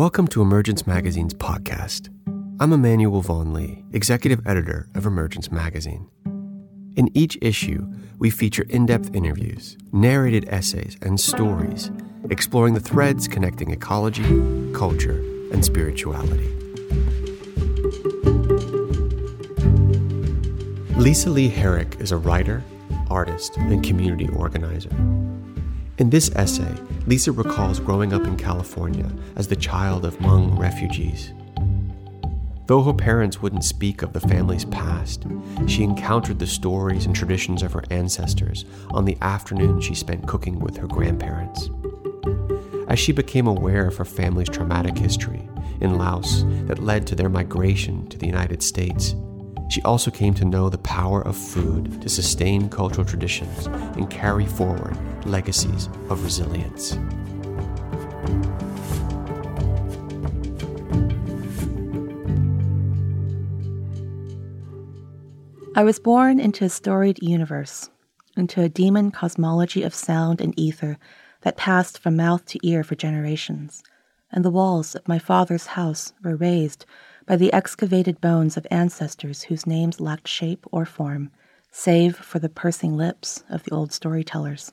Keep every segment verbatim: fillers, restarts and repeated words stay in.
Welcome to Emergence Magazine's podcast. I'm Emmanuel Vaughn-Lee, executive editor of Emergence Magazine. In each issue, we feature in-depth interviews, narrated essays, and stories exploring the threads connecting ecology, culture, and spirituality. Lisa Lee Herrick is a writer, artist, and community organizer. In this essay, Lisa recalls growing up in California as the child of Hmong refugees. Though her parents wouldn't speak of the family's past, she encountered the stories and traditions of her ancestors on the afternoon she spent cooking with her grandparents. As she became aware of her family's traumatic history in Laos that led to their migration to the United States, she also came to know the power of food to sustain cultural traditions and carry forward legacies of resilience. I was born into a storied universe, into a demon cosmology of sound and ether that passed from mouth to ear for generations, and the walls of my father's house were raised by the excavated bones of ancestors whose names lacked shape or form, save for the pursing lips of the old storytellers.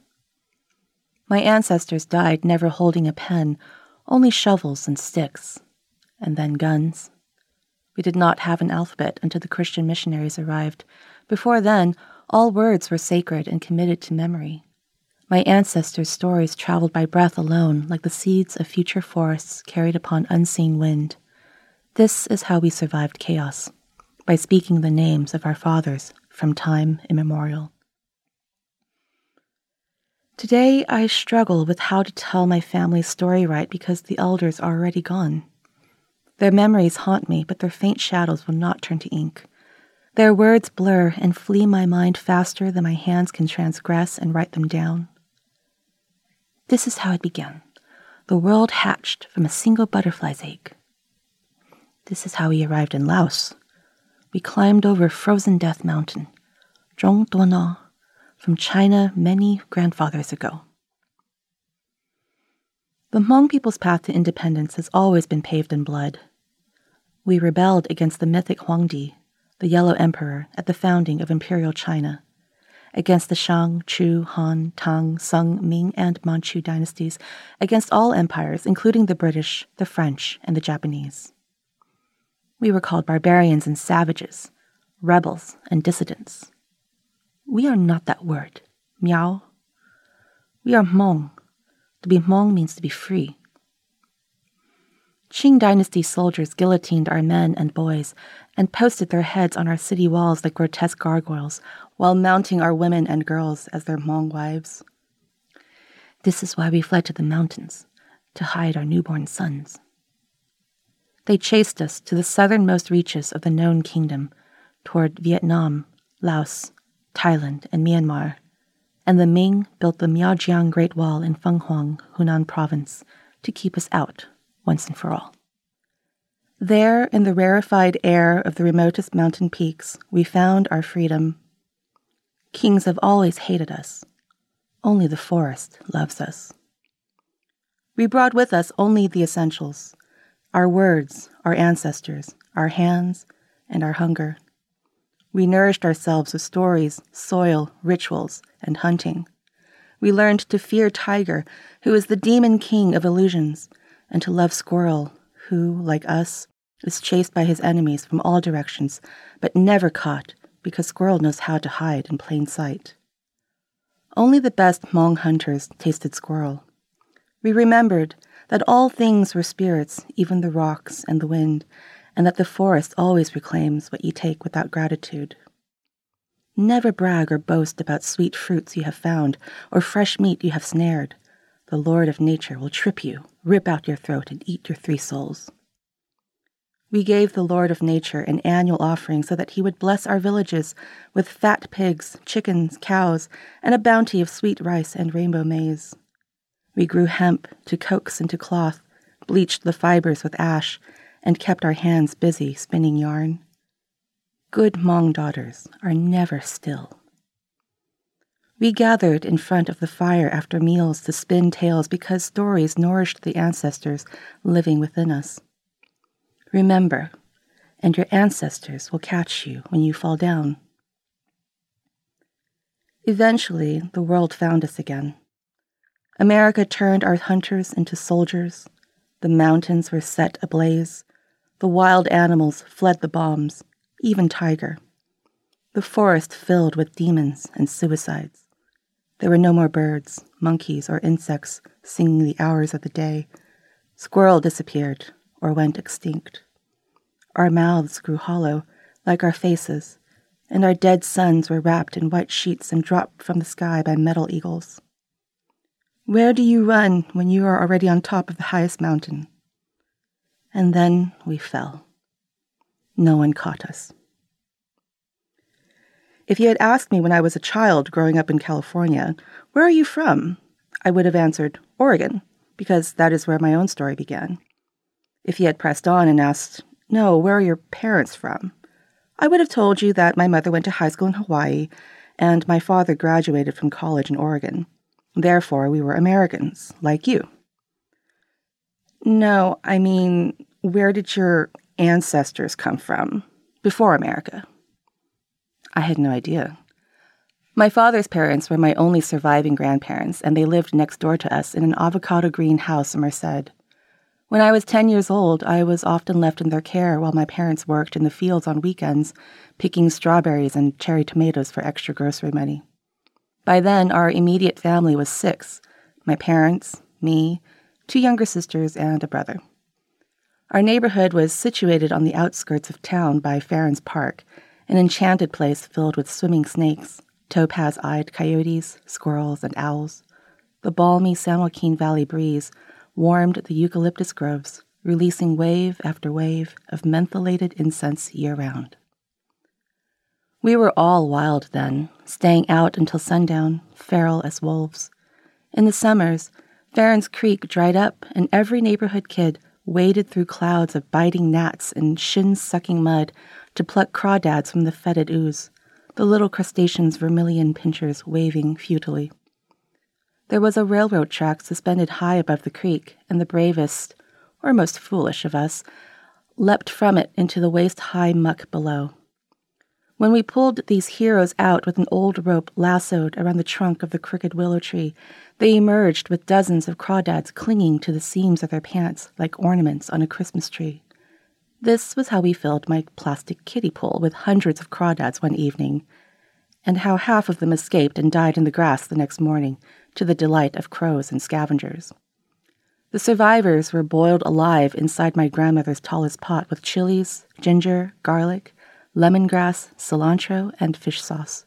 My ancestors died never holding a pen, only shovels and sticks, and then guns. We did not have an alphabet until the Christian missionaries arrived. Before then, all words were sacred and committed to memory. My ancestors' stories traveled by breath alone, like the seeds of future forests carried upon unseen wind. This is how we survived chaos, by speaking the names of our fathers from time immemorial. Today, I struggle with how to tell my family's story right because the elders are already gone. Their memories haunt me, but their faint shadows will not turn to ink. Their words blur and flee my mind faster than my hands can transgress and write them down. This is how it began. The world hatched from a single butterfly's egg. This is how we arrived in Laos. We climbed over frozen Death Mountain, Zhong Tuana, from China many grandfathers ago. The Hmong people's path to independence has always been paved in blood. We rebelled against the mythic Huangdi, the Yellow Emperor, at the founding of Imperial China, against the Shang, Chu, Han, Tang, Sung, Ming, and Manchu dynasties, against all empires, including the British, the French, and the Japanese. We were called barbarians and savages, rebels and dissidents. We are not that word, Miao. We are Hmong. To be Hmong means to be free. Qing dynasty soldiers guillotined our men and boys and posted their heads on our city walls like grotesque gargoyles while mounting our women and girls as their Hmong wives. This is why we fled to the mountains, to hide our newborn sons. They chased us to the southernmost reaches of the known kingdom, toward Vietnam, Laos, Thailand, and Myanmar, and the Ming built the Miaojiang Great Wall in Fenghuang, Hunan province, to keep us out once and for all. There, in the rarefied air of the remotest mountain peaks, we found our freedom. Kings have always hated us. Only the forest loves us. We brought with us only the essentials: our words, our ancestors, our hands, and our hunger. We nourished ourselves with stories, soil, rituals, and hunting. We learned to fear tiger, who is the demon king of illusions, and to love squirrel, who, like us, is chased by his enemies from all directions, but never caught because squirrel knows how to hide in plain sight. Only the best Hmong hunters tasted squirrel. We remembered that all things were spirits, even the rocks and the wind, and that the forest always reclaims what ye take without gratitude. Never brag or boast about sweet fruits you have found, or fresh meat you have snared. The Lord of Nature will trip you, rip out your throat, and eat your three souls. We gave the Lord of Nature an annual offering so that he would bless our villages with fat pigs, chickens, cows, and a bounty of sweet rice and rainbow maize. We grew hemp to coax into cloth, bleached the fibers with ash, and kept our hands busy spinning yarn. Good Hmong daughters are never still. We gathered in front of the fire after meals to spin tales because stories nourished the ancestors living within us. Remember, and your ancestors will catch you when you fall down. Eventually, the world found us again. America turned our hunters into soldiers. The mountains were set ablaze. The wild animals fled the bombs, even tiger. The forest filled with demons and suicides. There were no more birds, monkeys, or insects singing the hours of the day. Squirrel disappeared or went extinct. Our mouths grew hollow, like our faces, and our dead sons were wrapped in white sheets and dropped from the sky by metal eagles. Where do you run when you are already on top of the highest mountain? And then we fell. No one caught us. If you had asked me when I was a child growing up in California, where are you from? I would have answered, Oregon, because that is where my own story began. If you had pressed on and asked, no, where are your parents from? I would have told you that my mother went to high school in Hawaii and my father graduated from college in Oregon. Therefore, we were Americans, like you. No, I mean, where did your ancestors come from before America? I had no idea. My father's parents were my only surviving grandparents, and they lived next door to us in an avocado-green house in Merced. When I was ten years old, I was often left in their care while my parents worked in the fields on weekends, picking strawberries and cherry tomatoes for extra grocery money. By then, our immediate family was six, my parents, me, two younger sisters, and a brother. Our neighborhood was situated on the outskirts of town by Farron's Park, an enchanted place filled with swimming snakes, topaz-eyed coyotes, squirrels, and owls. The balmy San Joaquin Valley breeze warmed the eucalyptus groves, releasing wave after wave of mentholated incense year-round. We were all wild then, staying out until sundown, feral as wolves. In the summers, Farron's Creek dried up, and every neighborhood kid waded through clouds of biting gnats and shin-sucking mud to pluck crawdads from the fetid ooze, the little crustaceans' vermilion pincers waving futilely. There was a railroad track suspended high above the creek, and the bravest, or most foolish of us, leapt from it into the waist-high muck below. When we pulled these heroes out with an old rope lassoed around the trunk of the crooked willow tree, they emerged with dozens of crawdads clinging to the seams of their pants like ornaments on a Christmas tree. This was how we filled my plastic kiddie pool with hundreds of crawdads one evening, and how half of them escaped and died in the grass the next morning, to the delight of crows and scavengers. The survivors were boiled alive inside my grandmother's tallest pot with chilies, ginger, garlic, lemongrass, cilantro, and fish sauce.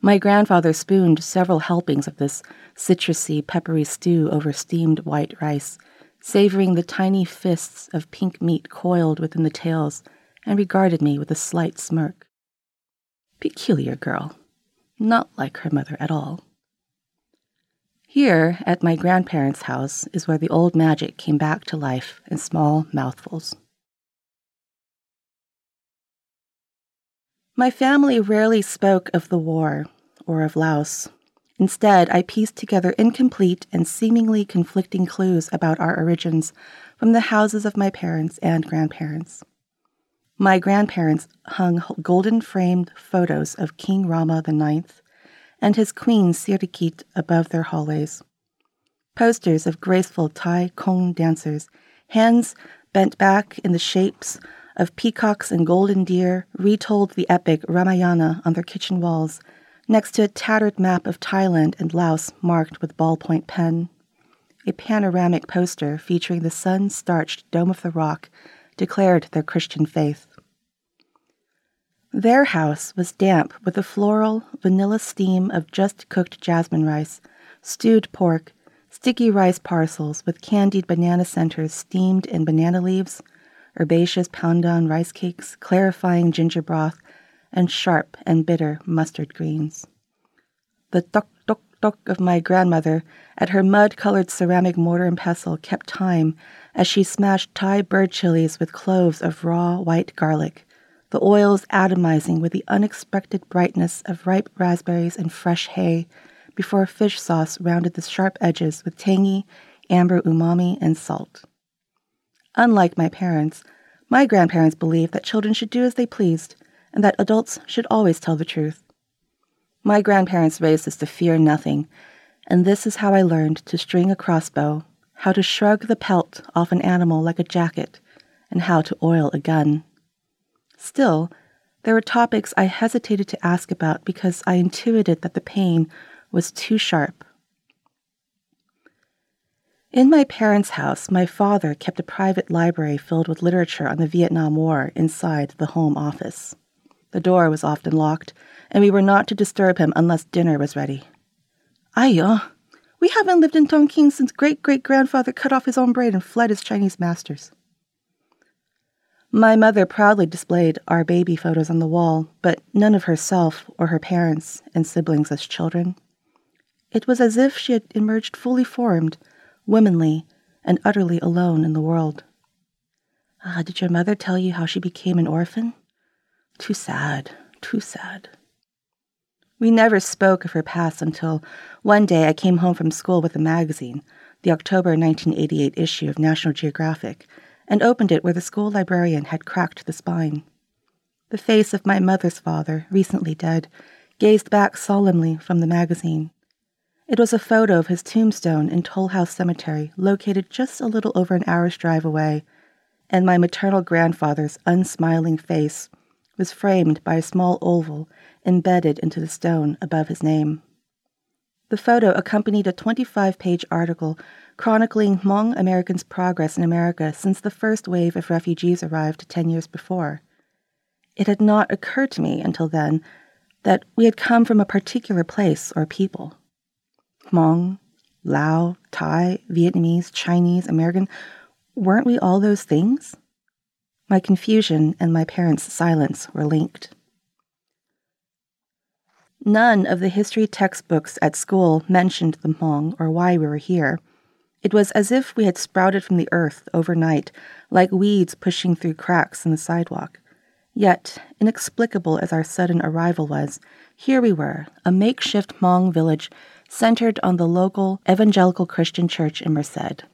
My grandfather spooned several helpings of this citrusy, peppery stew over steamed white rice, savoring the tiny fists of pink meat coiled within the tails, and regarded me with a slight smirk. Peculiar girl. Not like her mother at all. Here, at my grandparents' house, is where the old magic came back to life in small mouthfuls. My family rarely spoke of the war, or of Laos. Instead, I pieced together incomplete and seemingly conflicting clues about our origins from the houses of my parents and grandparents. My grandparents hung golden-framed photos of King Rama the ninth and his queen Sirikit above their hallways. Posters of graceful Thai Kong dancers, hands bent back in the shapes of peacocks and golden deer, retold the epic Ramayana on their kitchen walls, next to a tattered map of Thailand and Laos marked with ballpoint pen. A panoramic poster featuring the sun-starched Dome of the Rock declared their Christian faith. Their house was damp with the floral, vanilla steam of just-cooked jasmine rice, stewed pork, sticky rice parcels with candied banana centers steamed in banana leaves, herbaceous pandan rice cakes, clarifying ginger broth, and sharp and bitter mustard greens. The tok-tok-tok of my grandmother at her mud-colored ceramic mortar and pestle kept time as she smashed Thai bird chilies with cloves of raw white garlic, the oils atomizing with the unexpected brightness of ripe raspberries and fresh hay, before a fish sauce rounded the sharp edges with tangy, amber umami and salt. Unlike my parents, my grandparents believed that children should do as they pleased and that adults should always tell the truth. My grandparents raised us to fear nothing, and this is how I learned to string a crossbow, how to shrug the pelt off an animal like a jacket, and how to oil a gun. Still, there were topics I hesitated to ask about because I intuited that the pain was too sharp. In my parents' house, my father kept a private library filled with literature on the Vietnam War inside the home office. The door was often locked, and we were not to disturb him unless dinner was ready. Ayo, we haven't lived in Tonking since great-great-grandfather cut off his own brain and fled his Chinese masters. My mother proudly displayed our baby photos on the wall, but none of herself or her parents and siblings as children. It was as if she had emerged fully formed, womanly, and utterly alone in the world. Ah, uh, did your mother tell you how she became an orphan? Too sad, too sad. We never spoke of her past until one day I came home from school with a magazine, the October nineteen eighty-eight issue of National Geographic, and opened it where the school librarian had cracked the spine. The face of my mother's father, recently dead, gazed back solemnly from the magazine. It was a photo of his tombstone in Toll House Cemetery, located just a little over an hour's drive away, and my maternal grandfather's unsmiling face was framed by a small oval embedded into the stone above his name. The photo accompanied a twenty-five page article chronicling Hmong Americans' progress in America since the first wave of refugees arrived ten years before. It had not occurred to me until then that we had come from a particular place or people. Hmong, Lao, Thai, Vietnamese, Chinese, American, weren't we all those things? My confusion and my parents' silence were linked. None of the history textbooks at school mentioned the Hmong or why we were here. It was as if we had sprouted from the earth overnight, like weeds pushing through cracks in the sidewalk. Yet, inexplicable as our sudden arrival was, here we were, a makeshift Hmong village centered on the local evangelical Christian church in Merced,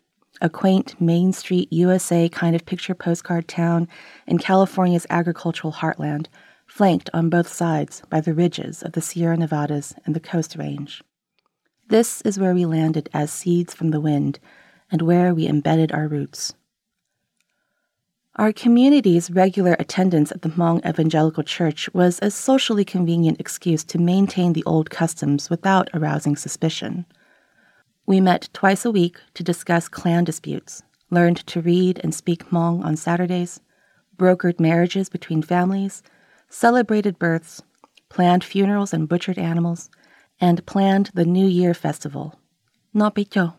a quaint Main Street U S A kind of picture postcard town in California's agricultural heartland, flanked on both sides by the ridges of the Sierra Nevadas and the Coast Range. This is where we landed as seeds from the wind, and where we embedded our roots. Our community's regular attendance at the Hmong Evangelical Church was a socially convenient excuse to maintain the old customs without arousing suspicion. We met twice a week to discuss clan disputes, learned to read and speak Hmong on Saturdays, brokered marriages between families, celebrated births, planned funerals and butchered animals, and planned the New Year festival, Nopicho,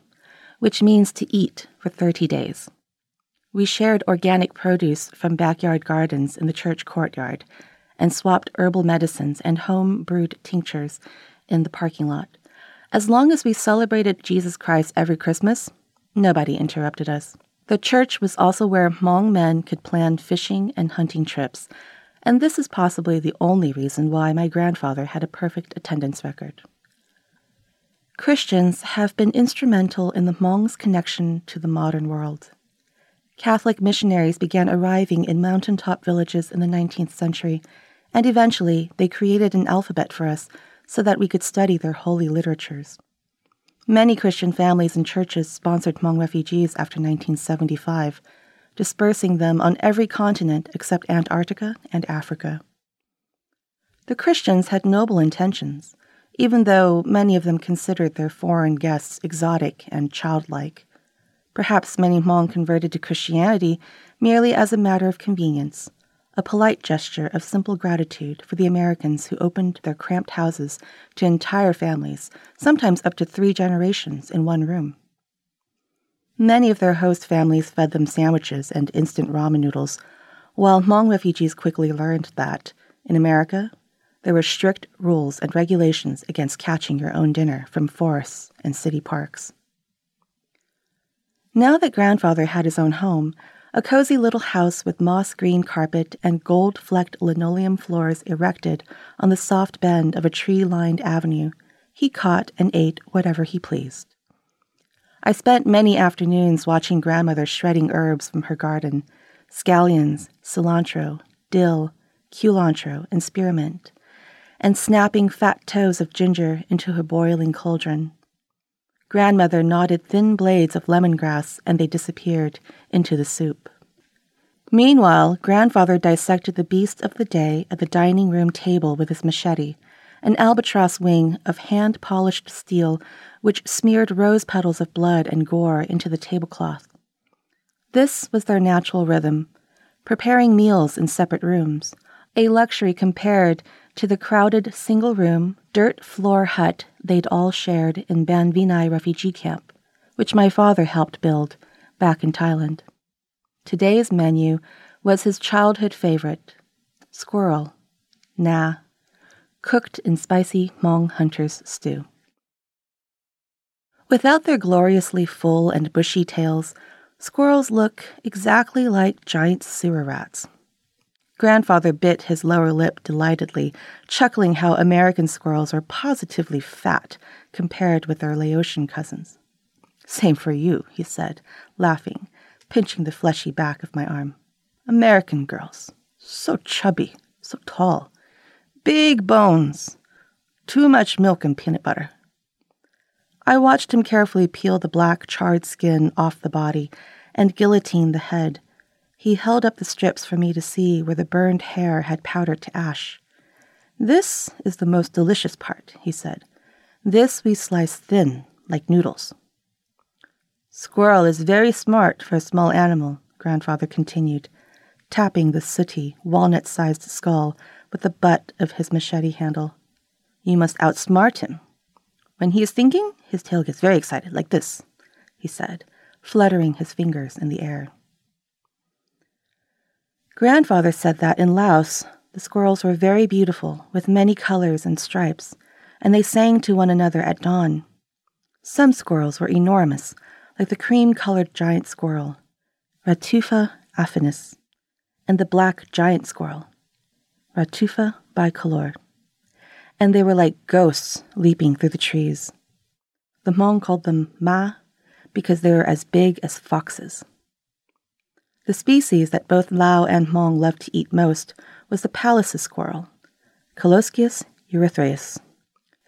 which means to eat for thirty days. We shared organic produce from backyard gardens in the church courtyard and swapped herbal medicines and home-brewed tinctures in the parking lot. As long as we celebrated Jesus Christ every Christmas, nobody interrupted us. The church was also where Hmong men could plan fishing and hunting trips, and this is possibly the only reason why my grandfather had a perfect attendance record. Christians have been instrumental in the Hmong's connection to the modern world. Catholic missionaries began arriving in mountaintop villages in the nineteenth century, and eventually they created an alphabet for us so that we could study their holy literatures. Many Christian families and churches sponsored Hmong refugees after nineteen seventy-five, dispersing them on every continent except Antarctica and Africa. The Christians had noble intentions, even though many of them considered their foreign guests exotic and childlike. Perhaps many Hmong converted to Christianity merely as a matter of convenience, a polite gesture of simple gratitude for the Americans who opened their cramped houses to entire families, sometimes up to three generations in one room. Many of their host families fed them sandwiches and instant ramen noodles, while Hmong refugees quickly learned that, in America, there were strict rules and regulations against catching your own dinner from forests and city parks. Now that grandfather had his own home, a cozy little house with moss-green carpet and gold-flecked linoleum floors erected on the soft bend of a tree-lined avenue, he caught and ate whatever he pleased. I spent many afternoons watching grandmother shredding herbs from her garden, scallions, cilantro, dill, culantro, and spearmint, and snapping fat toes of ginger into her boiling cauldron. Grandmother knotted thin blades of lemongrass, and they disappeared into the soup. Meanwhile, grandfather dissected the beast of the day at the dining room table with his machete, an albatross wing of hand-polished steel which smeared rose petals of blood and gore into the tablecloth. This was their natural rhythm, preparing meals in separate rooms, a luxury compared to the crowded single-room, dirt-floor hut they'd all shared in Ban Vinai refugee camp, which my father helped build back in Thailand. Today's menu was his childhood favorite, squirrel, na, cooked in spicy Hmong hunter's stew. Without their gloriously full and bushy tails, squirrels look exactly like giant sewer rats. Grandfather bit his lower lip delightedly, chuckling how American squirrels are positively fat compared with their Laotian cousins. "Same for you," he said, laughing, pinching the fleshy back of my arm. "American girls, so chubby, so tall, big bones, too much milk and peanut butter." I watched him carefully peel the black, charred skin off the body and guillotine the head. He held up the strips for me to see where the burned hair had powdered to ash. "This is the most delicious part," he said. "This we slice thin, like noodles." "Squirrel is very smart for a small animal," grandfather continued, tapping the sooty, walnut-sized skull with the butt of his machete handle. "You must outsmart him. When he is thinking, his tail gets very excited, like this," he said, fluttering his fingers in the air. Grandfather said that in Laos, the squirrels were very beautiful, with many colors and stripes, and they sang to one another at dawn. Some squirrels were enormous, like the cream-colored giant squirrel, Ratufa affinis, and the black giant squirrel, Ratufa bicolor, and they were like ghosts leaping through the trees. The Hmong called them ma because they were as big as foxes. The species that both Lao and Hmong loved to eat most was the Pallas's squirrel, Coloscius erythraeus,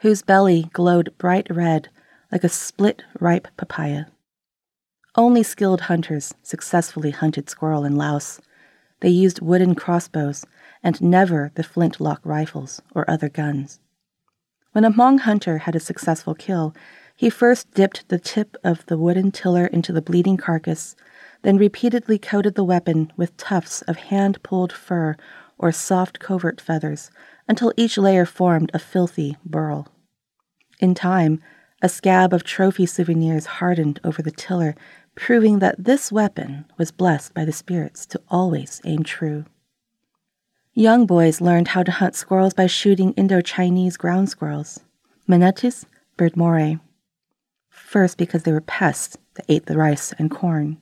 whose belly glowed bright red like a split ripe papaya. Only skilled hunters successfully hunted squirrel in Laos. They used wooden crossbows and never the flintlock rifles or other guns. When a Hmong hunter had a successful kill, he first dipped the tip of the wooden tiller into the bleeding carcass, then repeatedly coated the weapon with tufts of hand-pulled fur or soft covert feathers until each layer formed a filthy burl. In time, a scab of trophy souvenirs hardened over the tiller, proving that this weapon was blessed by the spirits to always aim true. Young boys learned how to hunt squirrels by shooting Indo-Chinese ground squirrels, Menetis birdmorae, first because they were pests that ate the rice and corn.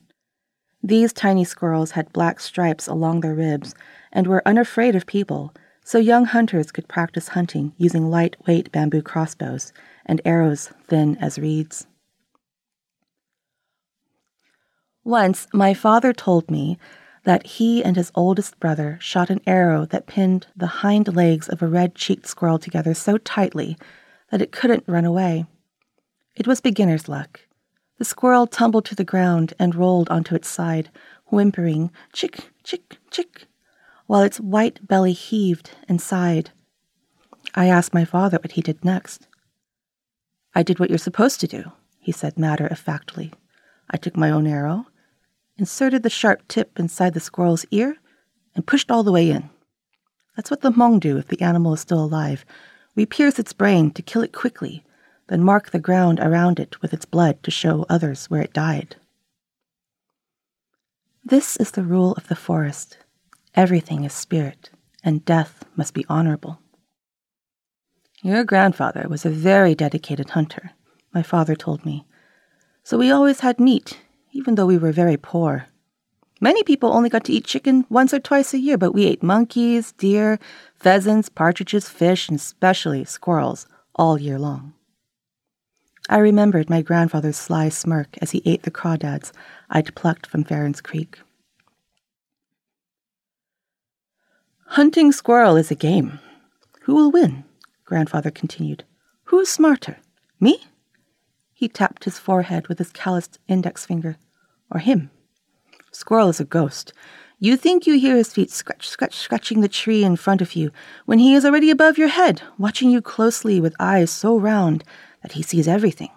These tiny squirrels had black stripes along their ribs and were unafraid of people, so young hunters could practice hunting using lightweight bamboo crossbows and arrows thin as reeds. Once, my father told me that he and his oldest brother shot an arrow that pinned the hind legs of a red-cheeked squirrel together so tightly that it couldn't run away. It was beginner's luck. The squirrel tumbled to the ground and rolled onto its side, whimpering, "Chick, chick, chick," while its white belly heaved and sighed. I asked my father what he did next. "I did what you're supposed to do," he said matter-of-factly. "I took my own arrow, inserted the sharp tip inside the squirrel's ear, and pushed all the way in. That's what the Hmong do if the animal is still alive. We pierce its brain to kill it quickly, then mark the ground around it with its blood to show others where it died." This is the rule of the forest. Everything is spirit, and death must be honorable. "Your grandfather was a very dedicated hunter," my father told me, "so we always had meat, even though we were very poor. Many people only got to eat chicken once or twice a year, but we ate monkeys, deer, pheasants, partridges, fish, and especially squirrels all year long. I remembered my grandfather's sly smirk as he ate the crawdads I'd plucked from Farron's Creek. Hunting squirrel is a game. Who will win? Grandfather continued. Who's smarter, me? He tapped his forehead with his calloused index finger. Or him. Squirrel is a ghost. You think you hear his feet scratch, scratch, scratching the tree in front of you, when he is already above your head, watching you closely with eyes so round that he sees everything.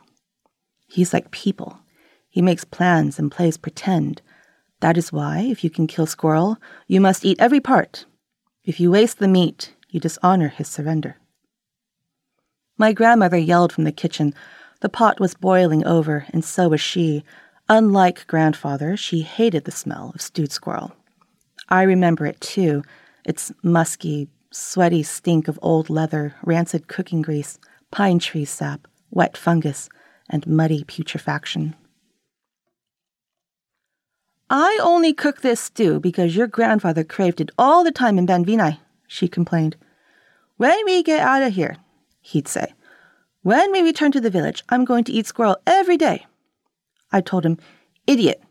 He's like people. He makes plans and plays pretend. That is why, if you can kill squirrel, you must eat every part. If you waste the meat, you dishonor his surrender. My grandmother yelled from the kitchen. The pot was boiling over, and so was she. Unlike grandfather, she hated the smell of stewed squirrel. I remember it, too, its musky, sweaty stink of old leather, rancid cooking grease, pine tree sap, wet fungus, and muddy putrefaction. I only cook this stew because your grandfather craved it all the time in Ban Vinai, she complained. When we get out of here, he'd say, when we return to the village, I'm going to eat squirrel every day. I told him, idiot,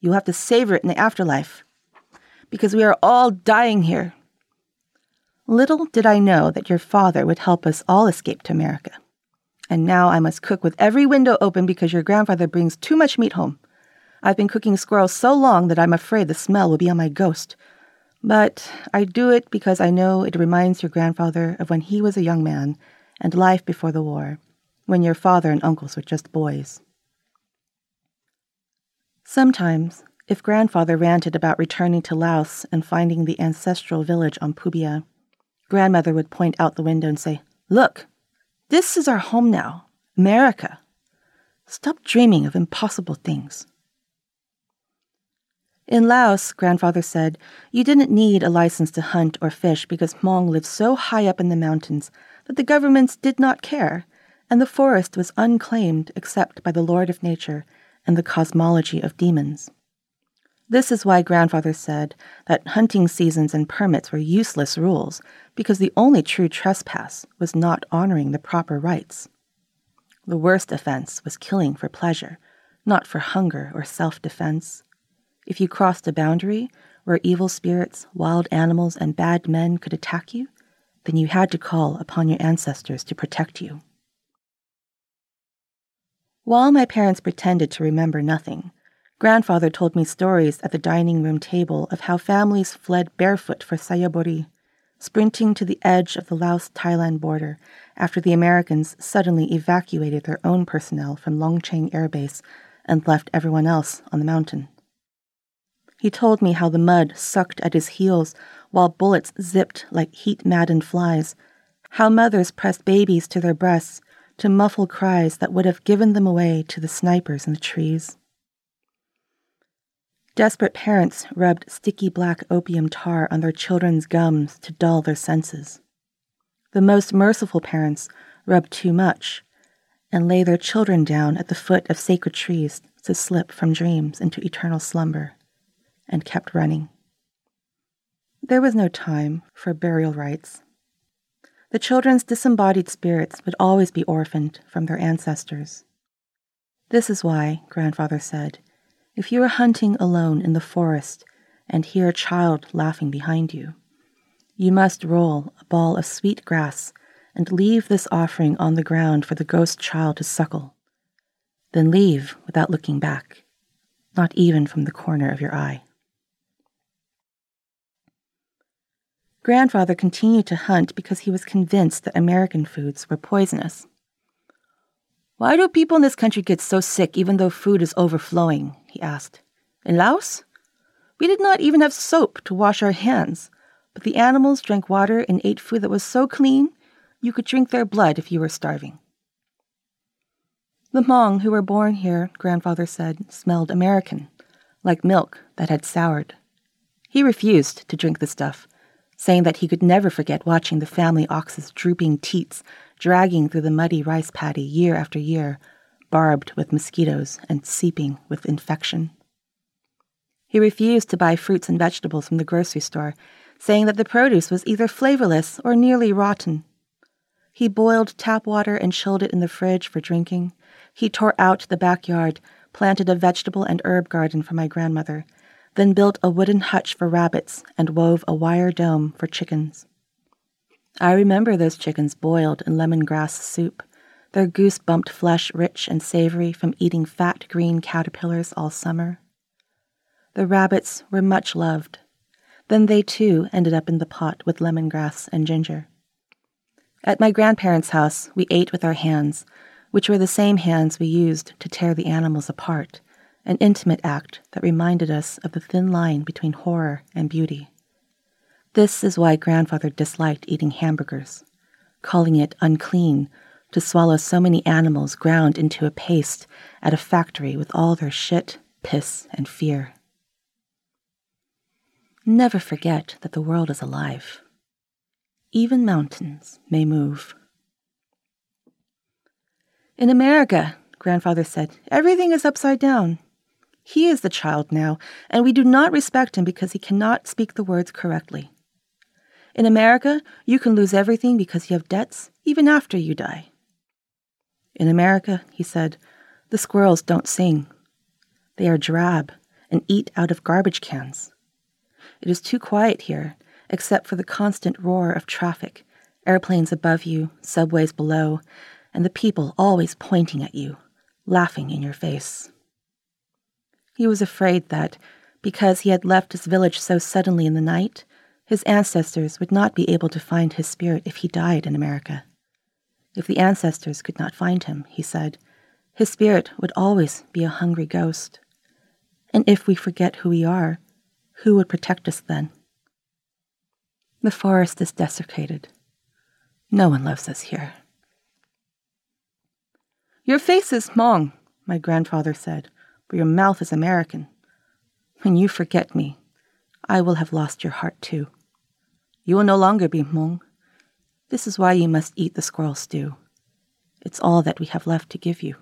you'll have to savor it in the afterlife, because we are all dying here. Little did I know that your father would help us all escape to America. And now I must cook with every window open because your grandfather brings too much meat home. I've been cooking squirrel so long that I'm afraid the smell will be on my ghost. But I do it because I know it reminds your grandfather of when he was a young man and life before the war, when your father and uncles were just boys. Sometimes, if grandfather ranted about returning to Laos and finding the ancestral village on Pubia, grandmother would point out the window and say, look, this is our home now, America. Stop dreaming of impossible things. In Laos, grandfather said, you didn't need a license to hunt or fish because Hmong lived so high up in the mountains that the governments did not care, and the forest was unclaimed except by the Lord of Nature and the cosmology of demons. This is why grandfather said that hunting seasons and permits were useless rules, because the only true trespass was not honoring the proper rights. The worst offense was killing for pleasure, not for hunger or self-defense. If you crossed a boundary where evil spirits, wild animals, and bad men could attack you, then you had to call upon your ancestors to protect you. While my parents pretended to remember nothing, grandfather told me stories at the dining room table of how families fled barefoot for Sayaburi, sprinting to the edge of the Laos-Thailand border after the Americans suddenly evacuated their own personnel from Longcheng Air Base and left everyone else on the mountain. He told me how the mud sucked at his heels while bullets zipped like heat-maddened flies, how mothers pressed babies to their breasts to muffle cries that would have given them away to the snipers in the trees. Desperate parents rubbed sticky black opium tar on their children's gums to dull their senses. The most merciful parents rubbed too much and lay their children down at the foot of sacred trees to slip from dreams into eternal slumber, and kept running. There was no time for burial rites. The children's disembodied spirits would always be orphaned from their ancestors. This is why, grandfather said, if you are hunting alone in the forest and hear a child laughing behind you, you must roll a ball of sweet grass and leave this offering on the ground for the ghost child to suckle. Then leave without looking back, not even from the corner of your eye. Grandfather continued to hunt because he was convinced that American foods were poisonous. Why do people in this country get so sick even though food is overflowing? He asked. In Laos, we did not even have soap to wash our hands, but the animals drank water and ate food that was so clean you could drink their blood if you were starving. The Hmong who were born here, grandfather said, smelled American, like milk that had soured. He refused to drink the stuff, saying that he could never forget watching the family ox's drooping teats dragging through the muddy rice paddy year after year, barbed with mosquitoes and seeping with infection. He refused to buy fruits and vegetables from the grocery store, saying that the produce was either flavorless or nearly rotten. He boiled tap water and chilled it in the fridge for drinking. He tore out the backyard, planted a vegetable and herb garden for my grandmother, then built a wooden hutch for rabbits and wove a wire dome for chickens. I remember those chickens boiled in lemongrass soup, their goose-bumped flesh rich and savory from eating fat green caterpillars all summer. The rabbits were much loved. Then they, too, ended up in the pot with lemongrass and ginger. At my grandparents' house, we ate with our hands, which were the same hands we used to tear the animals apart, an intimate act that reminded us of the thin line between horror and beauty. This is why grandfather disliked eating hamburgers, calling it unclean to swallow so many animals ground into a paste at a factory with all their shit, piss, and fear. Never forget that the world is alive. Even mountains may move. In America, grandfather said, everything is upside down. He is the child now, and we do not respect him because he cannot speak the words correctly. In America, you can lose everything because you have debts even after you die. In America, he said, the squirrels don't sing. They are drab and eat out of garbage cans. It is too quiet here, except for the constant roar of traffic, airplanes above you, subways below, and the people always pointing at you, laughing in your face. He was afraid that, because he had left his village so suddenly in the night, his ancestors would not be able to find his spirit if he died in America. If the ancestors could not find him, he said, his spirit would always be a hungry ghost. And if we forget who we are, who would protect us then? The forest is desecrated. No one loves us here. Your face is Hmong, my grandfather said, but your mouth is American. When you forget me, I will have lost your heart too. You will no longer be Hmong. This is why you must eat the squirrel stew. It's all that we have left to give you.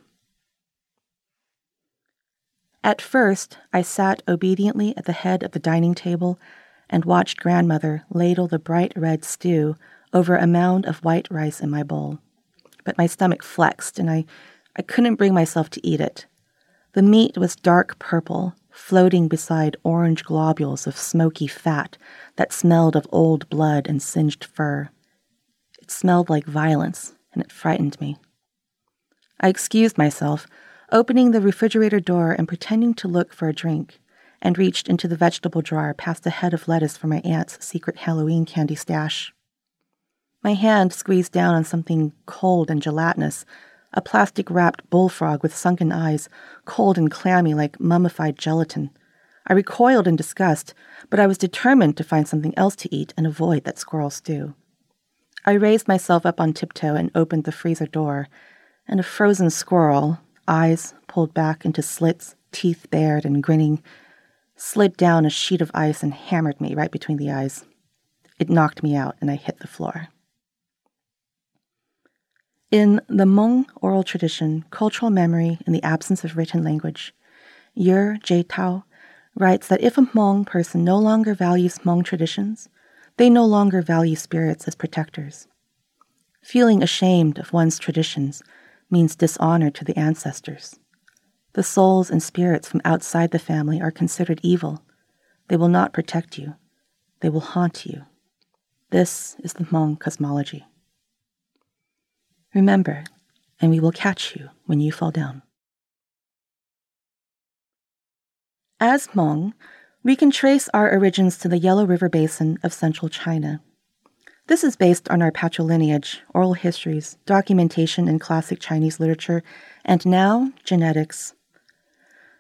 At first, I sat obediently at the head of the dining table and watched grandmother ladle the bright red stew over a mound of white rice in my bowl. But my stomach flexed, and I, I couldn't bring myself to eat it. The meat was dark purple, floating beside orange globules of smoky fat that smelled of old blood and singed fur. It smelled like violence, and it frightened me. I excused myself, opening the refrigerator door and pretending to look for a drink, and reached into the vegetable drawer past a head of lettuce for my aunt's secret Halloween candy stash. My hand squeezed down on something cold and gelatinous, a plastic-wrapped bullfrog with sunken eyes, cold and clammy like mummified gelatin. I recoiled in disgust, but I was determined to find something else to eat and avoid that squirrel stew. I raised myself up on tiptoe and opened the freezer door, and a frozen squirrel, eyes pulled back into slits, teeth bared and grinning, slid down a sheet of ice and hammered me right between the eyes. It knocked me out, and I hit the floor. In the Hmong oral tradition, cultural memory in the absence of written language, Yer J. Tao writes that if a Hmong person no longer values Hmong traditions, they no longer value spirits as protectors. Feeling ashamed of one's traditions means dishonor to the ancestors. The souls and spirits from outside the family are considered evil. They will not protect you. They will haunt you. This is the Hmong cosmology. Remember, and we will catch you when you fall down. As Hmong, we can trace our origins to the Yellow River Basin of central China. This is based on our patrilineage, oral histories, documentation in classic Chinese literature, and now genetics.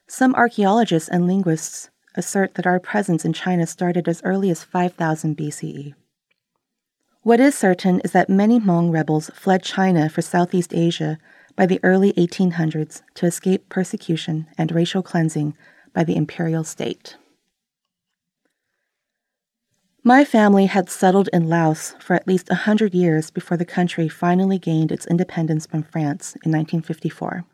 Some archaeologists and linguists assert that our presence in China started as early as five thousand B C E. What is certain is that many Hmong rebels fled China for Southeast Asia by the early eighteen hundreds to escape persecution and racial cleansing by the imperial state. My family had settled in Laos for at least a hundred years before the country finally gained its independence from France in nineteen fifty-four.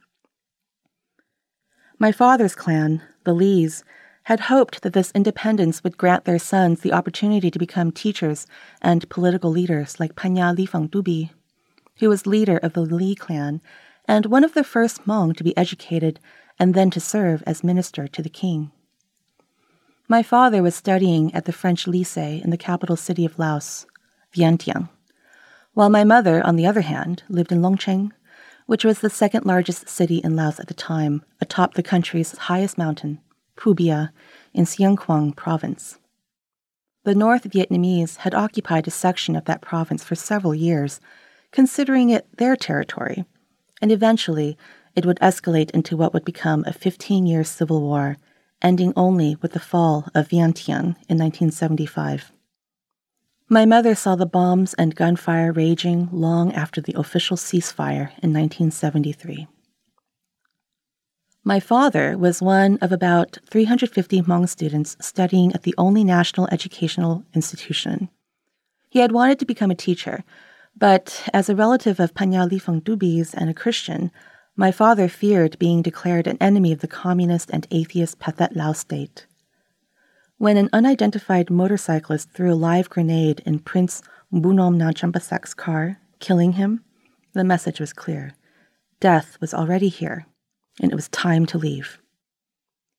My father's clan, the Lees, had hoped that this independence would grant their sons the opportunity to become teachers and political leaders like Panya Lifang Dubi, who was leader of the Lee clan and one of the first Hmong to be educated and then to serve as minister to the king. My father was studying at the French lycée in the capital city of Laos, Vientiane, while my mother, on the other hand, lived in Longcheng, which was the second largest city in Laos at the time, atop the country's highest mountain, Pubia, in Xiangkhuang province. The North Vietnamese had occupied a section of that province for several years, considering it their territory, and eventually it would escalate into what would become a fifteen-year civil war, ending only with the fall of Vientiane in nineteen seventy-five. My mother saw the bombs and gunfire raging long after the official ceasefire in nineteen seventy-three. My father was one of about three hundred fifty Hmong students studying at the only national educational institution. He had wanted to become a teacher, but as a relative of Panya Lifang Dubi's and a Christian, my father feared being declared an enemy of the communist and atheist Pathet Lao state. When an unidentified motorcyclist threw a live grenade in Prince Mbunom Najampasak's car, killing him, the message was clear. Death was already here, and it was time to leave.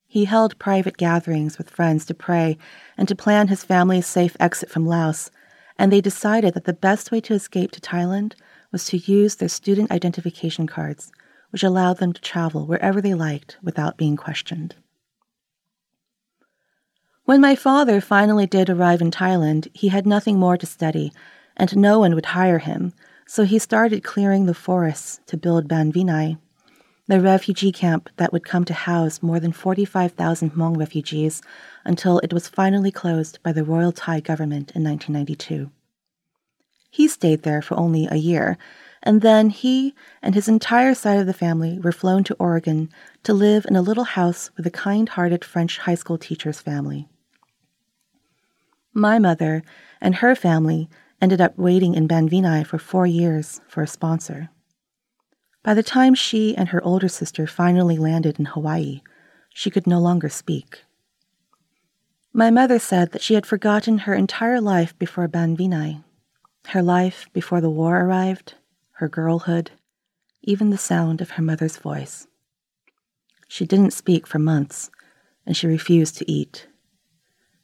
He held private gatherings with friends to pray and to plan his family's safe exit from Laos, and they decided that the best way to escape to Thailand was to use their student identification cards, which allowed them to travel wherever they liked without being questioned. When my father finally did arrive in Thailand, he had nothing more to study, and no one would hire him, so he started clearing the forests to build Ban Vinai, the refugee camp that would come to house more than forty-five thousand Hmong refugees until it was finally closed by the Royal Thai government in nineteen ninety-two. He stayed there for only a year, and then he and his entire side of the family were flown to Oregon to live in a little house with a kind-hearted French high school teacher's family. My mother and her family ended up waiting in Ban Vinai for four years for a sponsor. By the time she and her older sister finally landed in Hawaii, she could no longer speak. My mother said that she had forgotten her entire life before Ban Vinai, her life before the war arrived, her girlhood, even the sound of her mother's voice. She didn't speak for months, and she refused to eat.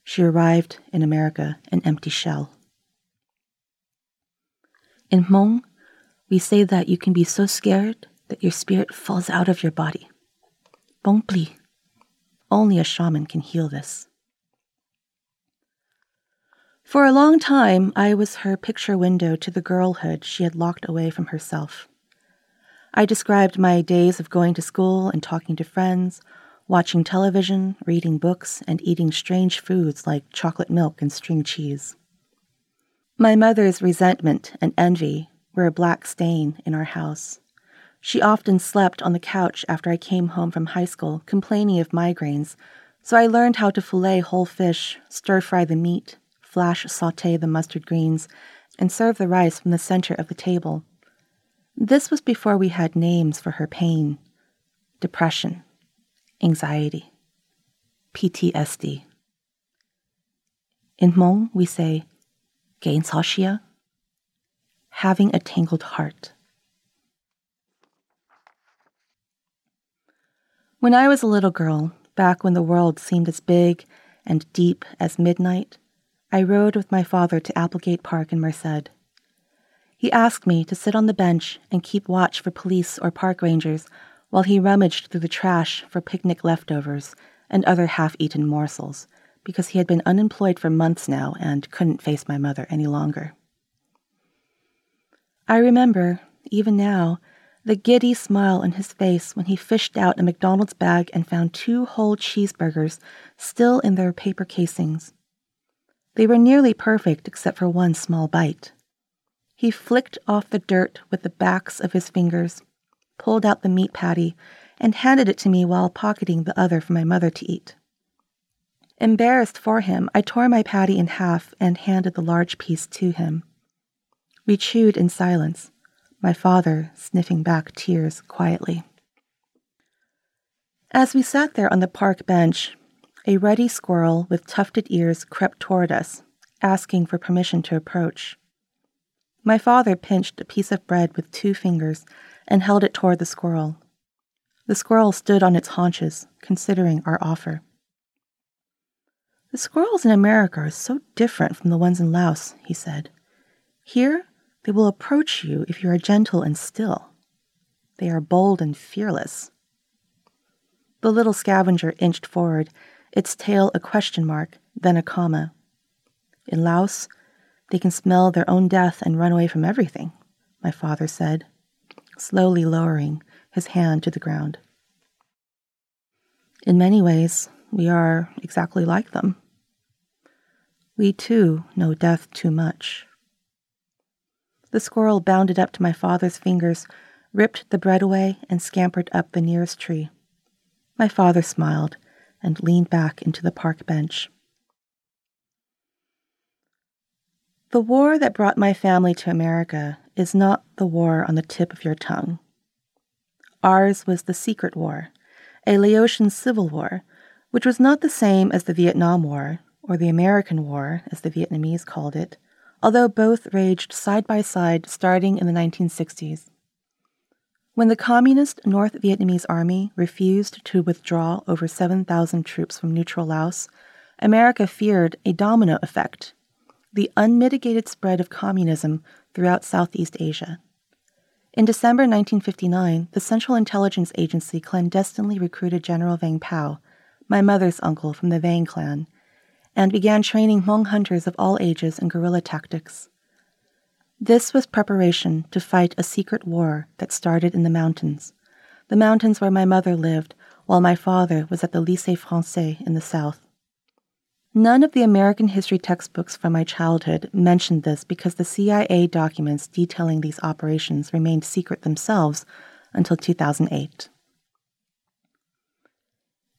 She arrived in America an empty shell. In Hmong, we say that you can be so scared that your spirit falls out of your body. Bong pli. Only a shaman can heal this. For a long time, I was her picture window to the girlhood she had locked away from herself. I described my days of going to school and talking to friends, watching television, reading books, and eating strange foods like chocolate milk and string cheese. My mother's resentment and envy were a black stain in our house. She often slept on the couch after I came home from high school, complaining of migraines, so I learned how to fillet whole fish, stir-fry the meat, flash sauté the mustard greens, and serve the rice from the center of the table. This was before we had names for her pain, depression, anxiety, P T S D. In Hmong, we say, "gain saoxia," having a tangled heart. When I was a little girl, back when the world seemed as big and deep as midnight, I rode with my father to Applegate Park in Merced. He asked me to sit on the bench and keep watch for police or park rangers while he rummaged through the trash for picnic leftovers and other half-eaten morsels, because he had been unemployed for months now and couldn't face my mother any longer. I remember, even now, the giddy smile on his face when he fished out a McDonald's bag and found two whole cheeseburgers still in their paper casings. They were nearly perfect except for one small bite. He flicked off the dirt with the backs of his fingers, pulled out the meat patty, and handed it to me while pocketing the other for my mother to eat. Embarrassed for him, I tore my patty in half and handed the large piece to him. We chewed in silence, my father sniffing back tears quietly. As we sat there on the park bench, A ruddy squirrel with tufted ears crept toward us, asking for permission to approach. My father pinched a piece of bread with two fingers and held it toward the squirrel. The squirrel stood on its haunches, considering our offer. "The squirrels in America are so different from the ones in Laos," he said. "Here, they will approach you if you are gentle and still. They are bold and fearless." The little scavenger inched forward, its tail a question mark, then a comma. "In Laos, they can smell their own death and run away from everything," my father said, slowly lowering his hand to the ground. "In many ways, we are exactly like them. We, too, know death too much." The squirrel bounded up to my father's fingers, ripped the bread away, and scampered up the nearest tree. My father smiled and leaned back into the park bench. The war that brought my family to America is not the war on the tip of your tongue. Ours was the Secret War, a Laotian civil war, which was not the same as the Vietnam War, or the American War, as the Vietnamese called it, although both raged side by side starting in the nineteen sixties. When the communist North Vietnamese army refused to withdraw over seven thousand troops from neutral Laos, America feared a domino effect, the unmitigated spread of communism throughout Southeast Asia. In December nineteen fifty-nine, the Central Intelligence Agency clandestinely recruited General Vang Pao, my mother's uncle from the Vang clan, and began training Hmong hunters of all ages in guerrilla tactics. This was preparation to fight a secret war that started in the mountains, the mountains where my mother lived while my father was at the Lycée Français in the south. None of the American history textbooks from my childhood mentioned this because the C I A documents detailing these operations remained secret themselves until two thousand eight.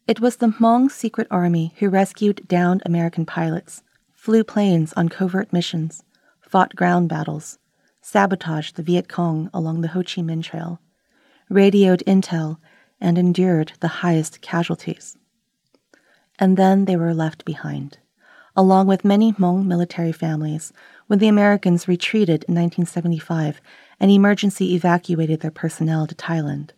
It was the Hmong Secret Army who rescued downed American pilots, flew planes on covert missions, fought ground battles, sabotaged the Viet Cong along the Ho Chi Minh Trail, radioed intel, and endured the highest casualties. And then they were left behind, along with many Hmong military families, when the Americans retreated in nineteen seventy-five and emergency evacuated their personnel to Thailand.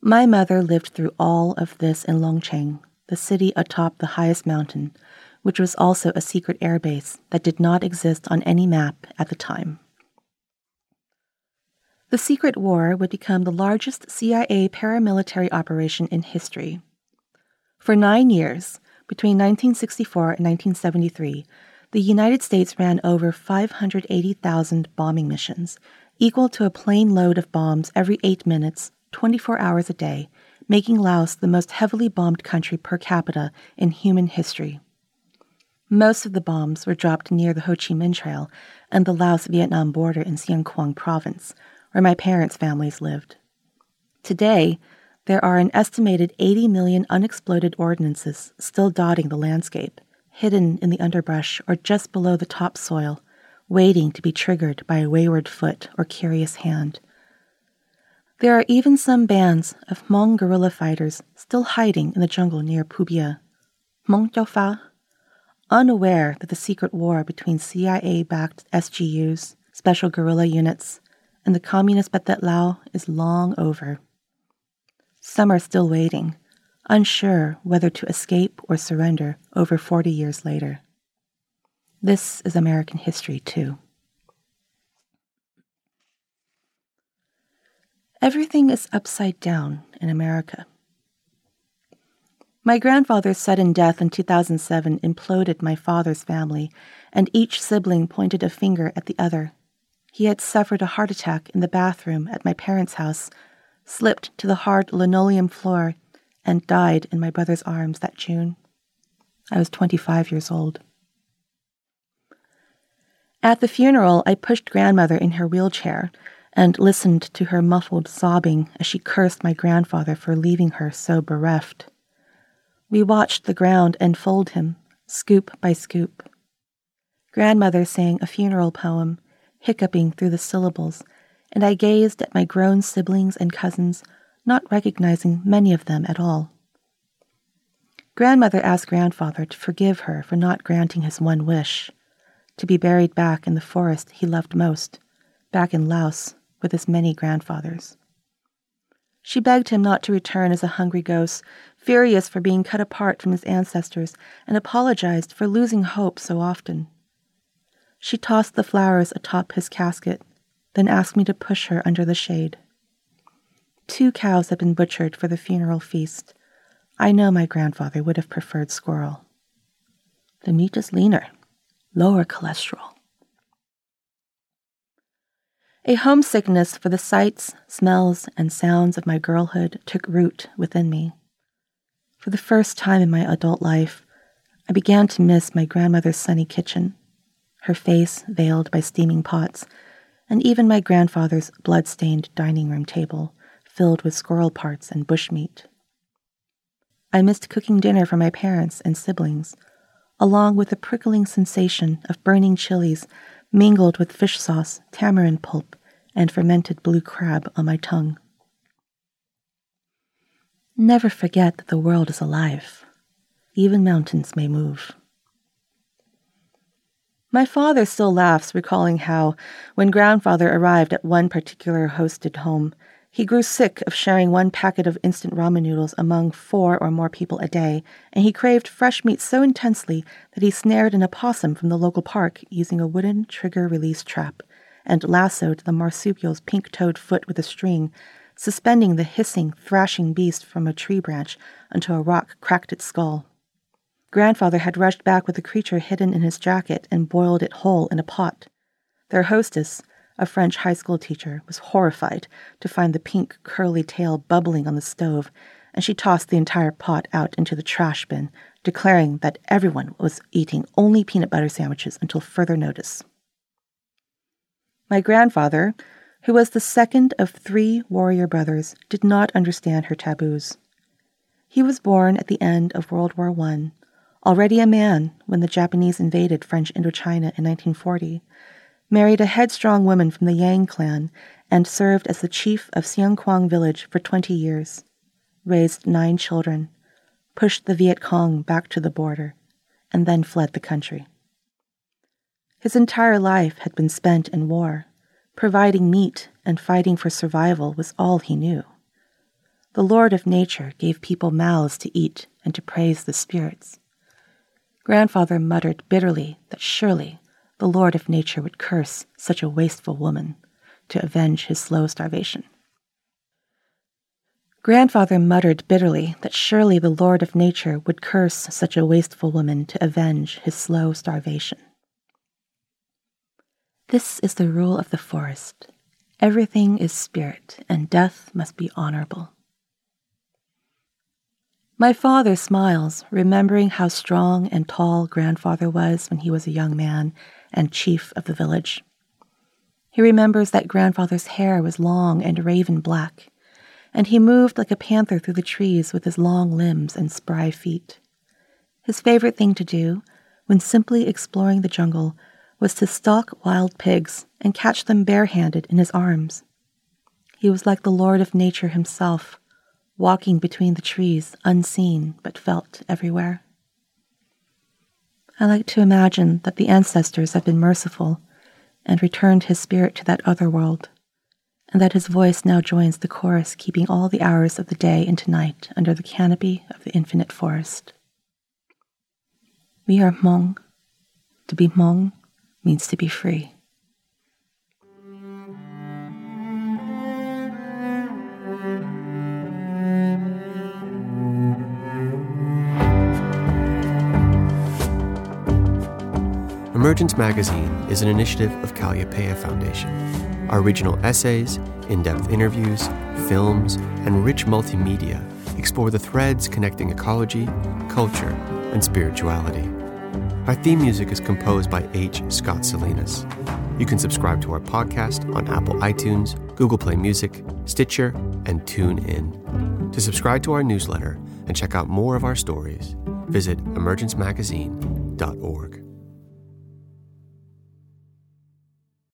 My mother lived through all of this in Long Cheng, the city atop the highest mountain, which was also a secret air base that did not exist on any map at the time. The Secret War would become the largest C I A paramilitary operation in history. For nine years, between nineteen sixty-four and nineteen seventy-three, the United States ran over five hundred eighty thousand bombing missions, equal to a plane load of bombs every eight minutes, twenty-four hours a day, making Laos the most heavily bombed country per capita in human history. Most of the bombs were dropped near the Ho Chi Minh Trail and the Laos-Vietnam border in Xiangkhuang province, where my parents' families lived. Today, there are an estimated eighty million unexploded ordnances still dotting the landscape, hidden in the underbrush or just below the topsoil, waiting to be triggered by a wayward foot or curious hand. There are even some bands of Hmong guerrilla fighters still hiding in the jungle near Pubia, Hmong Tofa, unaware that the secret war between C I A-backed S G Us, special guerrilla units, and the communist Pathet Lao is long over. Some are still waiting, unsure whether to escape or surrender over forty years later. This is American history, too. Everything is upside down in America. My grandfather's sudden death in two thousand seven imploded my father's family, and each sibling pointed a finger at the other. He had suffered a heart attack in the bathroom at my parents' house, slipped to the hard linoleum floor, and died in my brother's arms that June. I was twenty-five years old. At the funeral, I pushed grandmother in her wheelchair and listened to her muffled sobbing as she cursed my grandfather for leaving her so bereft. We watched the ground enfold him, scoop by scoop. Grandmother sang a funeral poem, hiccuping through the syllables, and I gazed at my grown siblings and cousins, not recognizing many of them at all. Grandmother asked grandfather to forgive her for not granting his one wish, to be buried back in the forest he loved most, back in Laos with his many grandfathers. She begged him not to return as a hungry ghost, furious for being cut apart from his ancestors, and apologized for losing hope so often. She tossed the flowers atop his casket, then asked me to push her under the shade. Two cows had been butchered for the funeral feast. I know my grandfather would have preferred squirrel. The meat is leaner, lower cholesterol. A homesickness for the sights, smells, and sounds of my girlhood took root within me. For the first time in my adult life, I began to miss my grandmother's sunny kitchen, her face veiled by steaming pots, and even my grandfather's blood-stained dining room table filled with squirrel parts and bushmeat. I missed cooking dinner for my parents and siblings, along with the prickling sensation of burning chilies mingled with fish sauce, tamarind pulp, and fermented blue crab on my tongue. Never forget that the world is alive. Even mountains may move. My father still laughs, recalling how, when grandfather arrived at one particular hosted home, he grew sick of sharing one packet of instant ramen noodles among four or more people a day, and he craved fresh meat so intensely that he snared an opossum from the local park using a wooden trigger-release trap and lassoed the marsupial's pink-toed foot with a string, suspending the hissing, thrashing beast from a tree branch until a rock cracked its skull. Grandfather had rushed back with the creature hidden in his jacket and boiled it whole in a pot. Their hostess, a French high school teacher, was horrified to find the pink, curly tail bubbling on the stove, and she tossed the entire pot out into the trash bin, declaring that everyone was eating only peanut butter sandwiches until further notice. My grandfather, who was the second of three warrior brothers, did not understand her taboos. He was born at the end of World War One, already a man when the Japanese invaded French Indochina in nineteen forty, married a headstrong woman from the Yang clan, and served as the chief of Xiangkhuang village for twenty years, raised nine children, pushed the Viet Cong back to the border, and then fled the country. His entire life had been spent in war. Providing meat and fighting for survival was all he knew. The Lord of Nature gave people mouths to eat and to praise the spirits. Grandfather muttered bitterly that surely the Lord of Nature would curse such a wasteful woman to avenge his slow starvation. Grandfather muttered bitterly that surely the Lord of Nature would curse such a wasteful woman to avenge his slow starvation. This is the rule of the forest. Everything is spirit, and death must be honorable. My father smiles, remembering how strong and tall grandfather was when he was a young man and chief of the village. He remembers that grandfather's hair was long and raven black, and he moved like a panther through the trees with his long limbs and spry feet. His favorite thing to do, when simply exploring the jungle, was to stalk wild pigs and catch them barehanded in his arms. He was like the Lord of Nature himself, walking between the trees, unseen but felt everywhere. I like to imagine that the ancestors have been merciful and returned his spirit to that other world, and that his voice now joins the chorus keeping all the hours of the day into night under the canopy of the infinite forest. We are Hmong. To be Hmong means to be free. Emergence Magazine is an initiative of Kalliopeia Foundation. Our regional essays, in-depth interviews, films, and rich multimedia explore the threads connecting ecology, culture, and spirituality. Our theme music is composed by H. Scott Salinas. You can subscribe to our podcast on Apple iTunes, Google Play Music, Stitcher, and TuneIn. To subscribe to our newsletter and check out more of our stories, visit emergence magazine dot org.